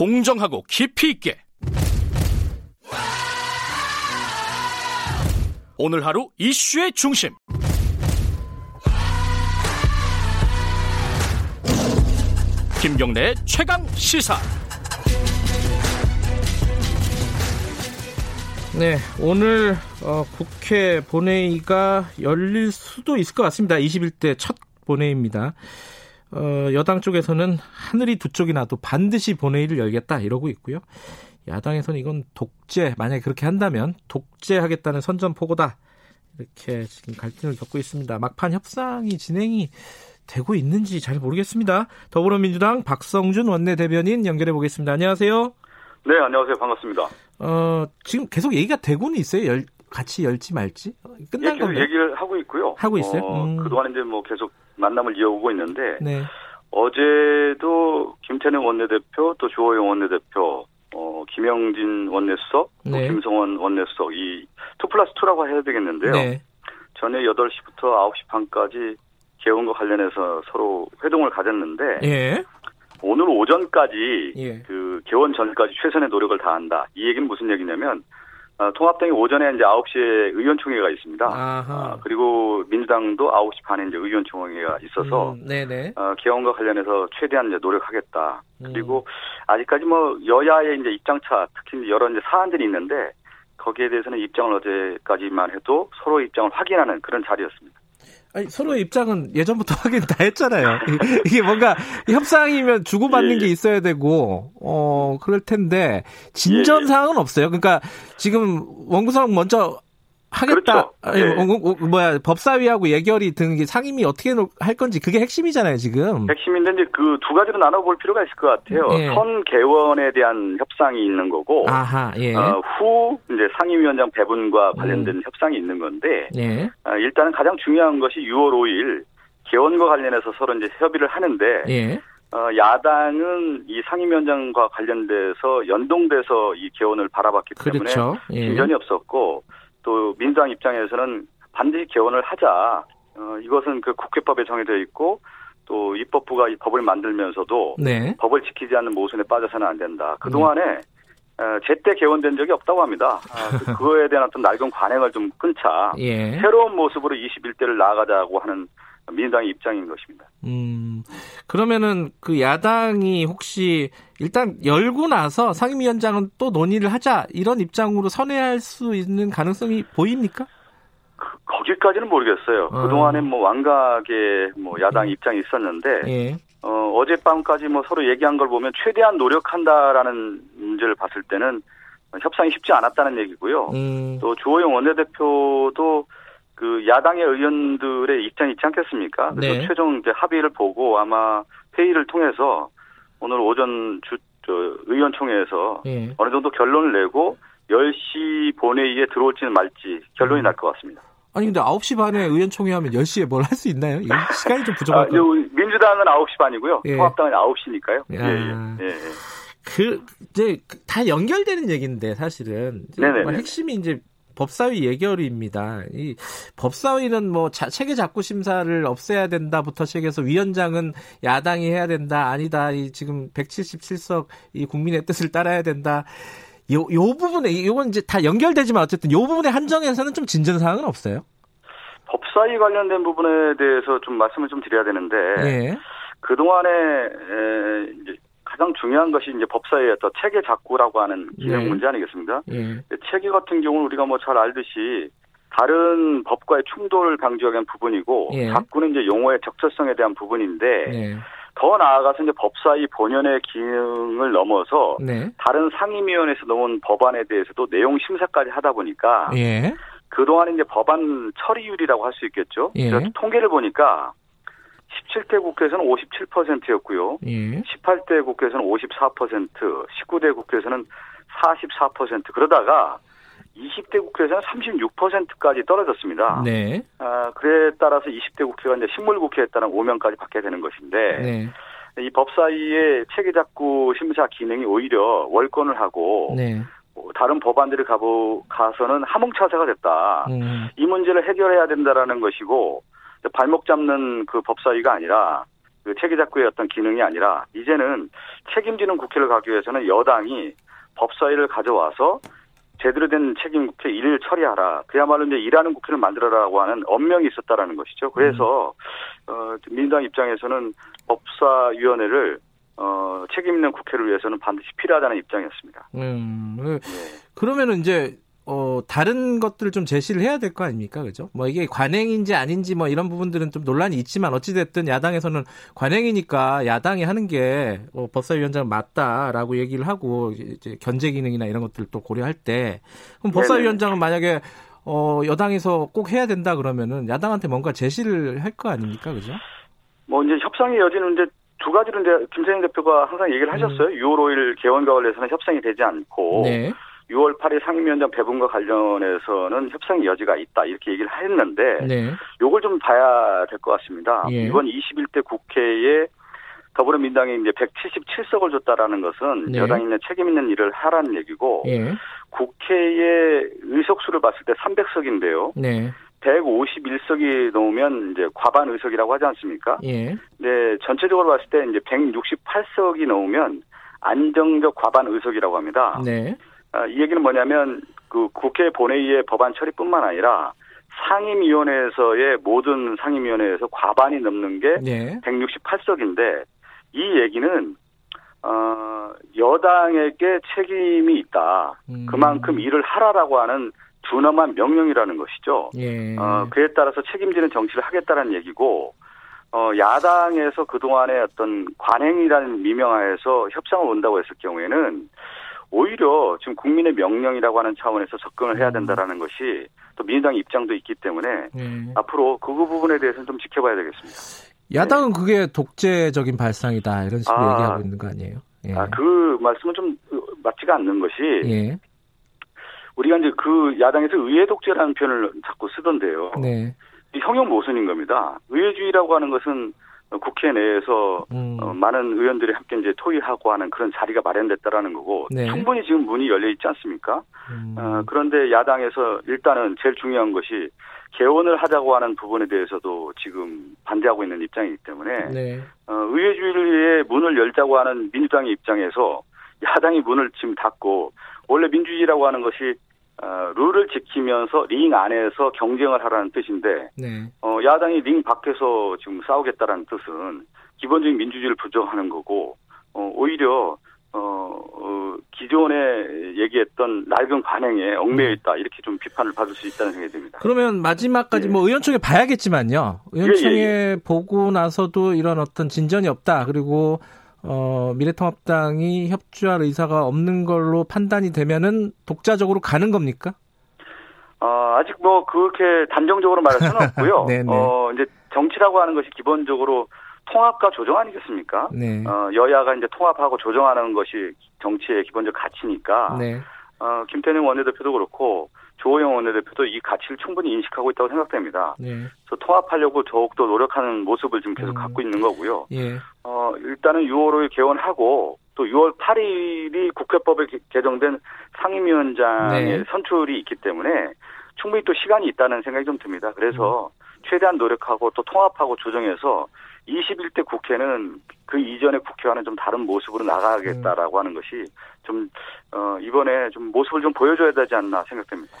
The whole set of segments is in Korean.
공정하고 깊이 있게 오늘 하루 이슈의 중심 김경래의 최강 시사. 네, 오늘 국회 본회의가 열릴 수도 있을 것 같습니다. 21대 첫 본회의입니다. 여당 쪽에서는 하늘이 두 쪽이 나도 반드시 본회의를 열겠다 이러고 있고요. 야당에서는 이건 독재, 만약에 그렇게 한다면 독재하겠다는 선전포고다. 이렇게 지금 갈등을 겪고 있습니다. 막판 협상이 진행이 되고 있는지 잘 모르겠습니다. 더불어민주당 박성준 원내대변인 연결해 보겠습니다. 안녕하세요. 네, 안녕하세요. 반갑습니다. 지금 계속 얘기가 되고는 있어요. 같이 열지 말지? 끝난 건가요? 예, 얘기를 하고 있고요. 하고 있어요? 그동안 이제 뭐 계속 만남을 이어오고 있는데 네. 어제도 김태년 원내대표, 또 주호영 원내대표, 김영진 원내수석, 네. 또 김성원 원내수석 이 2+2라고 해야 되겠는데요. 네. 저녁 8시부터 9시 반까지 개헌과 관련해서 서로 회동을 가졌는데 예. 오늘 오전까지 예. 그 개원 전까지 최선의 노력을 다한다. 이 얘기는 무슨 얘기냐면 통합당이 오전에 이제 9시에 의원총회가 있습니다. 그리고 민주당도 9시 반에 이제 의원총회가 있어서 네네. 개헌과 관련해서 최대한 이제 노력하겠다. 그리고 아직까지 뭐 여야의 이제 입장차, 특히 여러 이제 사안들이 있는데 거기에 대해서는 입장을 어제까지만 해도 서로 입장을 확인하는 그런 자리였습니다. 아니, 서로의 입장은 예전부터 확인 다 했잖아요. 이게 뭔가 협상이면 주고받는 예, 게 있어야 되고, 그럴 텐데, 진전 사항은 없어요. 그러니까 지금 원구성 먼저 하겠다. 그렇죠. 아니, 예. 법사위하고 예결위 등 상임위 어떻게 할 건지 그게 핵심이잖아요, 지금. 핵심인데 이제 그 두 가지로 나눠볼 필요가 있을 것 같아요. 예. 선 개원에 대한 협상이 있는 거고, 예. 후 이제 상임위원장 배분과 관련된 협상이 있는 건데, 예. 일단은 가장 중요한 것이 6월 5일 개원과 관련해서 서로 이제 협의를 하는데, 예. 야당은 이 상임위원장과 관련돼서 연동돼서 이 개원을 바라봤기 때문에 그렇죠. 예. 진전이 없었고. 또 민주당 입장에서는 반드시 개헌을 하자. 이것은 그 국회법에 정해져 있고 또 입법부가 이 법을 만들면서도 네. 법을 지키지 않는 모순에 빠져서는 안 된다. 그동안에 제때 개헌된 적이 없다고 합니다. 그거에 대한 어떤 낡은 관행을 좀 끊자. 예. 새로운 모습으로 21대를 나아가자고 하는 민주당의 입장인 것입니다. 그러면은 그 야당이 혹시 일단 열고 나서 상임위원장은 또 논의를 하자 이런 입장으로 선회할 수 있는 가능성이 보입니까? 거기까지는 모르겠어요. 그동안에 뭐 완각의 뭐 야당 입장이 있었는데 예. 어젯밤까지 뭐 서로 얘기한 걸 보면 최대한 노력한다라는 문제를 봤을 때는 협상이 쉽지 않았다는 얘기고요. 또 주호영 원내대표도 그 야당의 의원들의 입장이 있지 않겠습니까? 그래서 네. 최종 이제 합의를 보고 아마 회의를 통해서 오늘 오전 의원총회에서 네. 어느 정도 결론을 내고 10시 본회의에 들어올지는 말지 결론이 날 것 같습니다. 아니 근데 9시 반에 의원총회 하면 10시에 뭘 할 수 있나요? 시간이 좀 부족할 것 같아요. 민주당은 9시 반이고요. 예. 통합당은 9시니까요. 예. 그 이제 다 연결되는 얘기인데 사실은 핵심이 이제 법사위 예결위입니다. 이 법사위는 뭐 체계 작구 심사를 없애야 된다부터 시작해서 위원장은 야당이 해야 된다. 아니다. 이 지금 177석 이 국민의 뜻을 따라야 된다. 요 부분에 이건 이제 다 연결되지만 어쨌든 요 부분에 한정해서는 좀 진전 사항은 없어요. 법사위 관련된 부분에 대해서 좀 말씀을 좀 드려야 되는데 네. 그 동안에 이제 가장 중요한 것이 이제 법사위의 체계 작구라고 하는 기능 네. 문제 아니겠습니까? 네. 체계 같은 경우는 우리가 뭐 잘 알듯이 다른 법과의 충돌을 방지하기 위한 부분이고 네. 작구는 이제 용어의 적절성에 대한 부분인데 네. 더 나아가서 이제 법사위 본연의 기능을 넘어서 네. 다른 상임위원회에서 넘은 법안에 대해서도 내용 심사까지 하다 보니까 네. 그동안 이제 법안 처리율이라고 할 수 있겠죠. 네. 통계를 보니까 17대 국회에서는 57%였고요. 예. 18대 국회에서는 54%, 19대 국회에서는 44%, 그러다가 20대 국회에서는 36%까지 떨어졌습니다. 네. 그에 따라서 20대 국회가 이제 식물국회에 따른 오명까지 받게 되는 것인데 네. 이 법사위의 체계작구 심사 기능이 오히려 월권을 하고 네. 다른 법안들을 가서는 하몽차사가 됐다. 이 문제를 해결해야 된다라는 것이고 발목 잡는 그 법사위가 아니라 그 체계작구의 어떤 기능이 아니라 이제는 책임지는 국회를 가기 위해서는 여당이 법사위를 가져와서 제대로 된 책임국회 일을 처리하라. 그야말로 이제 일하는 국회를 만들어라라고 하는 엄명이 있었다라는 것이죠. 그래서 민주당 입장에서는 법사위원회를 책임 있는 국회를 위해서는 반드시 필요하다는 입장이었습니다. 그러면은 이제 다른 것들을 좀 제시를 해야 될 거 아닙니까, 그죠? 뭐 이게 관행인지 아닌지 뭐 이런 부분들은 좀 논란이 있지만 어찌 됐든 야당에서는 관행이니까 야당이 하는 게 법사위원장 맞다라고 얘기를 하고 이제 견제 기능이나 이런 것들을 또 고려할 때 그럼 법사위원장은 만약에 여당에서 꼭 해야 된다 그러면은 야당한테 뭔가 제시를 할 거 아닙니까, 그죠? 뭐 이제 협상의 여지는 이제 두 가지를 이제 김세연 대표가 항상 얘기를 하셨어요. 6월 5일 개원과 관련해서는 협상이 되지 않고 6월 8일 상임위원장 배분과 관련해서는 협상의 여지가 있다 이렇게 얘기를 했는데 이걸 좀 봐야 될 것 같습니다. 이번 21대 국회에 더불어민주당이 이제 177석을 줬다라는 것은 여당이 이제 책임 있는 일을 하라는 얘기고 국회의 의석수를 봤을 때 300석인데요. 151석이 넘으면 이제 과반 의석이라고 하지 않습니까? 근데 전체적으로 봤을 때 이제 168석이 넘으면 안정적 과반 의석이라고 합니다. 이 얘기는 뭐냐면 그 국회 본회의의 법안 처리뿐만 아니라 상임위원회에서의 모든 상임위원회에서 과반이 넘는 게 168석인데 이 얘기는 여당에게 책임이 있다. 그만큼 일을 하라라고 하는 준엄한 명령이라는 것이죠. 그에 따라서 책임지는 정치를 하겠다는 얘기고 야당에서 그동안의 어떤 관행이라는 미명하에서 협상을 온다고 했을 경우에는 오히려 지금 국민의 명령이라고 하는 차원에서 접근을 해야 된다라는 것이 또 민주당 입장도 있기 때문에 앞으로 그 부분에 대해서는 좀 지켜봐야 되겠습니다. 야당은 그게 독재적인 발상이다 이런 식으로 얘기하고 있는 거 아니에요? 그 말씀은 좀 맞지가 않는 것이 우리가 이제 그 야당에서 의회 독재라는 표현을 자꾸 쓰던데요. 형용 모순인 겁니다. 의회주의라고 하는 것은 국회 내에서 많은 의원들이 함께 이제 토의하고 하는 그런 자리가 마련됐다라는 거고 충분히 지금 문이 열려 있지 않습니까? 그런데 야당에서 일단은 제일 중요한 것이 개원을 하자고 하는 부분에 대해서도 지금 반대하고 있는 입장이기 때문에 의회주의의 문을 열자고 하는 민주당의 입장에서 야당이 문을 지금 닫고 원래 민주주의라고 하는 것이 룰을 지키면서 링 안에서 경쟁을 하라는 뜻인데 야당이 링 밖에서 지금 싸우겠다라는 뜻은 기본적인 민주주의를 부정하는 거고 오히려 기존에 얘기했던 낡은 관행에 얽매여 있다 이렇게 좀 비판을 받을 수 있다는 생각이 듭니다. 그러면 마지막까지 뭐 의원총회 봐야겠지만요. 의원총회 보고 나서도 이런 어떤 진전이 없다 그리고 미래통합당이 협조할 의사가 없는 걸로 판단이 되면은 독자적으로 가는 겁니까? 아직 뭐 그렇게 단정적으로 말할 수는 없고요. 이제 정치라고 하는 것이 기본적으로 통합과 조정 아니겠습니까? 여야가 이제 통합하고 조정하는 것이 정치의 기본적 가치니까. 김태년 원내대표도 그렇고 주호영 원내대표도 이 가치를 충분히 인식하고 있다고 생각됩니다. 그래서 통합하려고 더욱더 노력하는 모습을 지금 계속 갖고 있는 거고요. 일단은 6월 5일 개원하고 또 6월 8일이 국회법에 개정된 상임위원장의 선출이 있기 때문에 충분히 또 시간이 있다는 생각이 좀 듭니다. 그래서 최대한 노력하고 또 통합하고 조정해서 21대 국회는 그 이전의 국회와는 좀 다른 모습으로 나가겠다라고 하는 것이 좀 이번에 좀 모습을 좀 보여줘야 되지 않나 생각됩니다.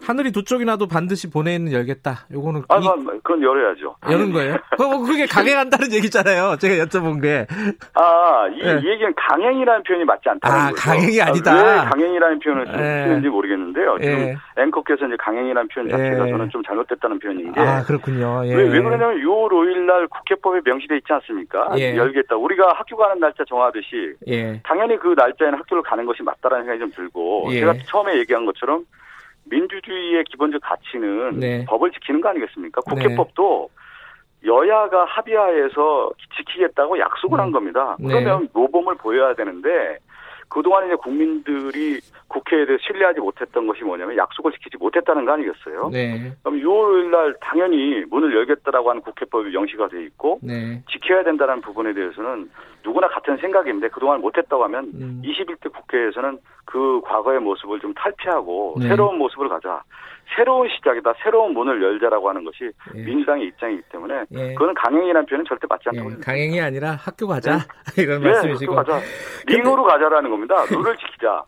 하늘이 두 쪽이나도 반드시 본회의는 열겠다. 요거는 그건 열어야죠. 여는 거예요? 그럼 그게 강행한다는 얘기잖아요. 제가 여쭤본 게. 이 얘기는 강행이라는 표현이 맞지 않다는 거예요. 강행이 아니다. 왜 강행이라는 표현을 쓰는지 모르겠는데요. 지금 앵커께서 이제 강행이라는 표현 자체가 저는 좀 잘못됐다는 표현인데. 그렇군요. 왜 그러냐면 6월 5일 날 국회법에 명시돼 있지 않습니까? 열겠다. 우리가 학교 가는 날짜 정하듯이 당연히 그 날짜에는 학교를 가는 것이 맞다라는 생각이 좀 들고 제가 처음에 얘기한 것처럼 민주주의의 기본적 가치는 법을 지키는 거 아니겠습니까? 국회법도 여야가 합의하에서 지키겠다고 약속을 한 겁니다. 그러면 모범을 보여야 되는데 그동안 이제 국민들이 국회에 대해 신뢰하지 못했던 것이 뭐냐면 약속을 지키지 못했다는 거 아니겠어요? 그럼 6월 5일 날 당연히 문을 열겠다라고 하는 국회법이 명시가 돼 있고 지켜야 된다는 부분에 대해서는 누구나 같은 생각인데 그동안 못했다고 하면 21대 국회에서는 그 과거의 모습을 좀 탈피하고 새로운 모습을 가자. 새로운 시작이다, 새로운 문을 열자라고 하는 것이 예. 민주당의 입장이기 때문에 예. 그건 강행이라는 표현은 절대 맞지 않다고 생각합니다. 강행이 아니라 학교 가자 이런 예, 말씀이시고. 학교 가자. 링으로 가자라는 겁니다. 룰을 지키자.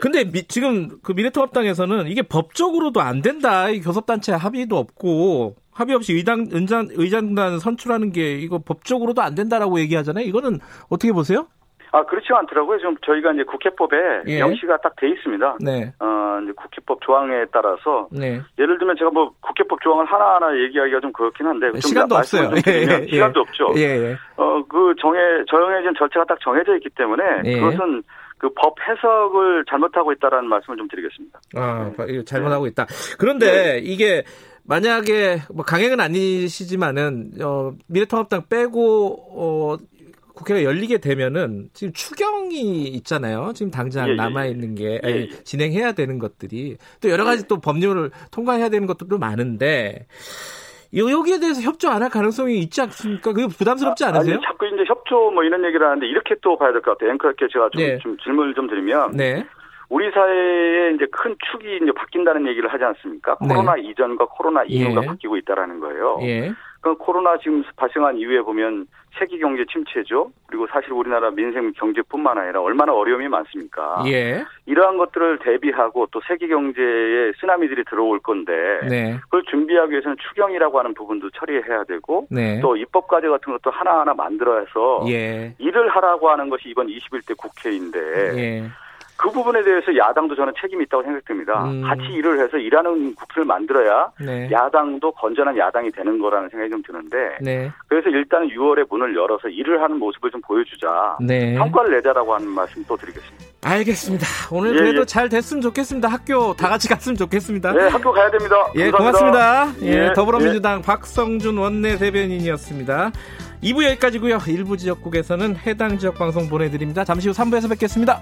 그런데 지금 그 미래통합당에서는 이게 법적으로도 안 된다. 이 교섭단체 합의도 없고 합의 없이 의장단 선출하는 게 이거 법적으로도 안 된다라고 얘기하잖아요. 이거는 어떻게 보세요? 아, 그렇지 않더라고요. 지금 저희가 이제 국회법에 예. 명시가 딱 돼 있습니다. 네. 이제 국회법 조항에 따라서 네. 예를 들면 제가 뭐 국회법 조항을 하나하나 얘기하기가 좀 그렇긴 한데 좀 시간도 없어요. 예. 시간도 없죠. 예. 그 정해진 절차가 딱 정해져 있기 때문에 예. 그것은 그 법 해석을 잘못하고 있다라는 말씀을 좀 드리겠습니다. 아, 잘못하고 있다. 그런데 네. 이게 만약에 뭐 강행은 아니시지만은 미래통합당 빼고 국회가 열리게 되면은 지금 추경이 있잖아요. 지금 당장 남아있는 게 진행해야 되는 것들이 또 여러 가지 또 법률을 통과해야 되는 것들도 많은데 여기에 대해서 협조 안 할 가능성이 있지 않습니까? 그게 부담스럽지 않으세요? 아니, 자꾸 이제 협조 뭐 이런 얘기를 하는데 이렇게 또 봐야 될 것 같아요. 앵커께 제가 좀 질문을 좀 드리면 네. 우리 사회에 이제 큰 축이 이제 바뀐다는 얘기를 하지 않습니까? 네. 코로나 이전과 코로나 이후가 바뀌고 있다라는 거예요. 예. 그러니까 코로나 지금 발생한 이후에 보면 세계 경제 침체죠. 그리고 사실 우리나라 민생 경제뿐만 아니라 얼마나 어려움이 많습니까? 예. 이러한 것들을 대비하고 또 세계 경제에 쓰나미들이 들어올 건데 네. 그걸 준비하기 위해서는 추경이라고 하는 부분도 처리해야 되고 네. 또 입법 과제 같은 것도 하나하나 만들어서 예. 일을 하라고 하는 것이 이번 21대 국회인데 예. 그 부분에 대해서 야당도 저는 책임이 있다고 생각됩니다. 같이 일을 해서 일하는 국회를 만들어야 네. 야당도 건전한 야당이 되는 거라는 생각이 좀 드는데 네. 그래서 일단 6월에 문을 열어서 일을 하는 모습을 좀 보여주자. 네. 성과를 내자라고 하는 말씀 또 드리겠습니다. 알겠습니다. 오늘 그래도 잘 됐으면 좋겠습니다. 학교 다 같이 갔으면 좋겠습니다. 네, 학교 가야 됩니다. 예, 감사합니다. 고맙습니다. 예, 더불어민주당 박성준 원내 대변인이었습니다. 2부 여기까지고요. 일부 지역국에서는 해당 지역 방송 보내드립니다. 잠시 후 3부에서 뵙겠습니다.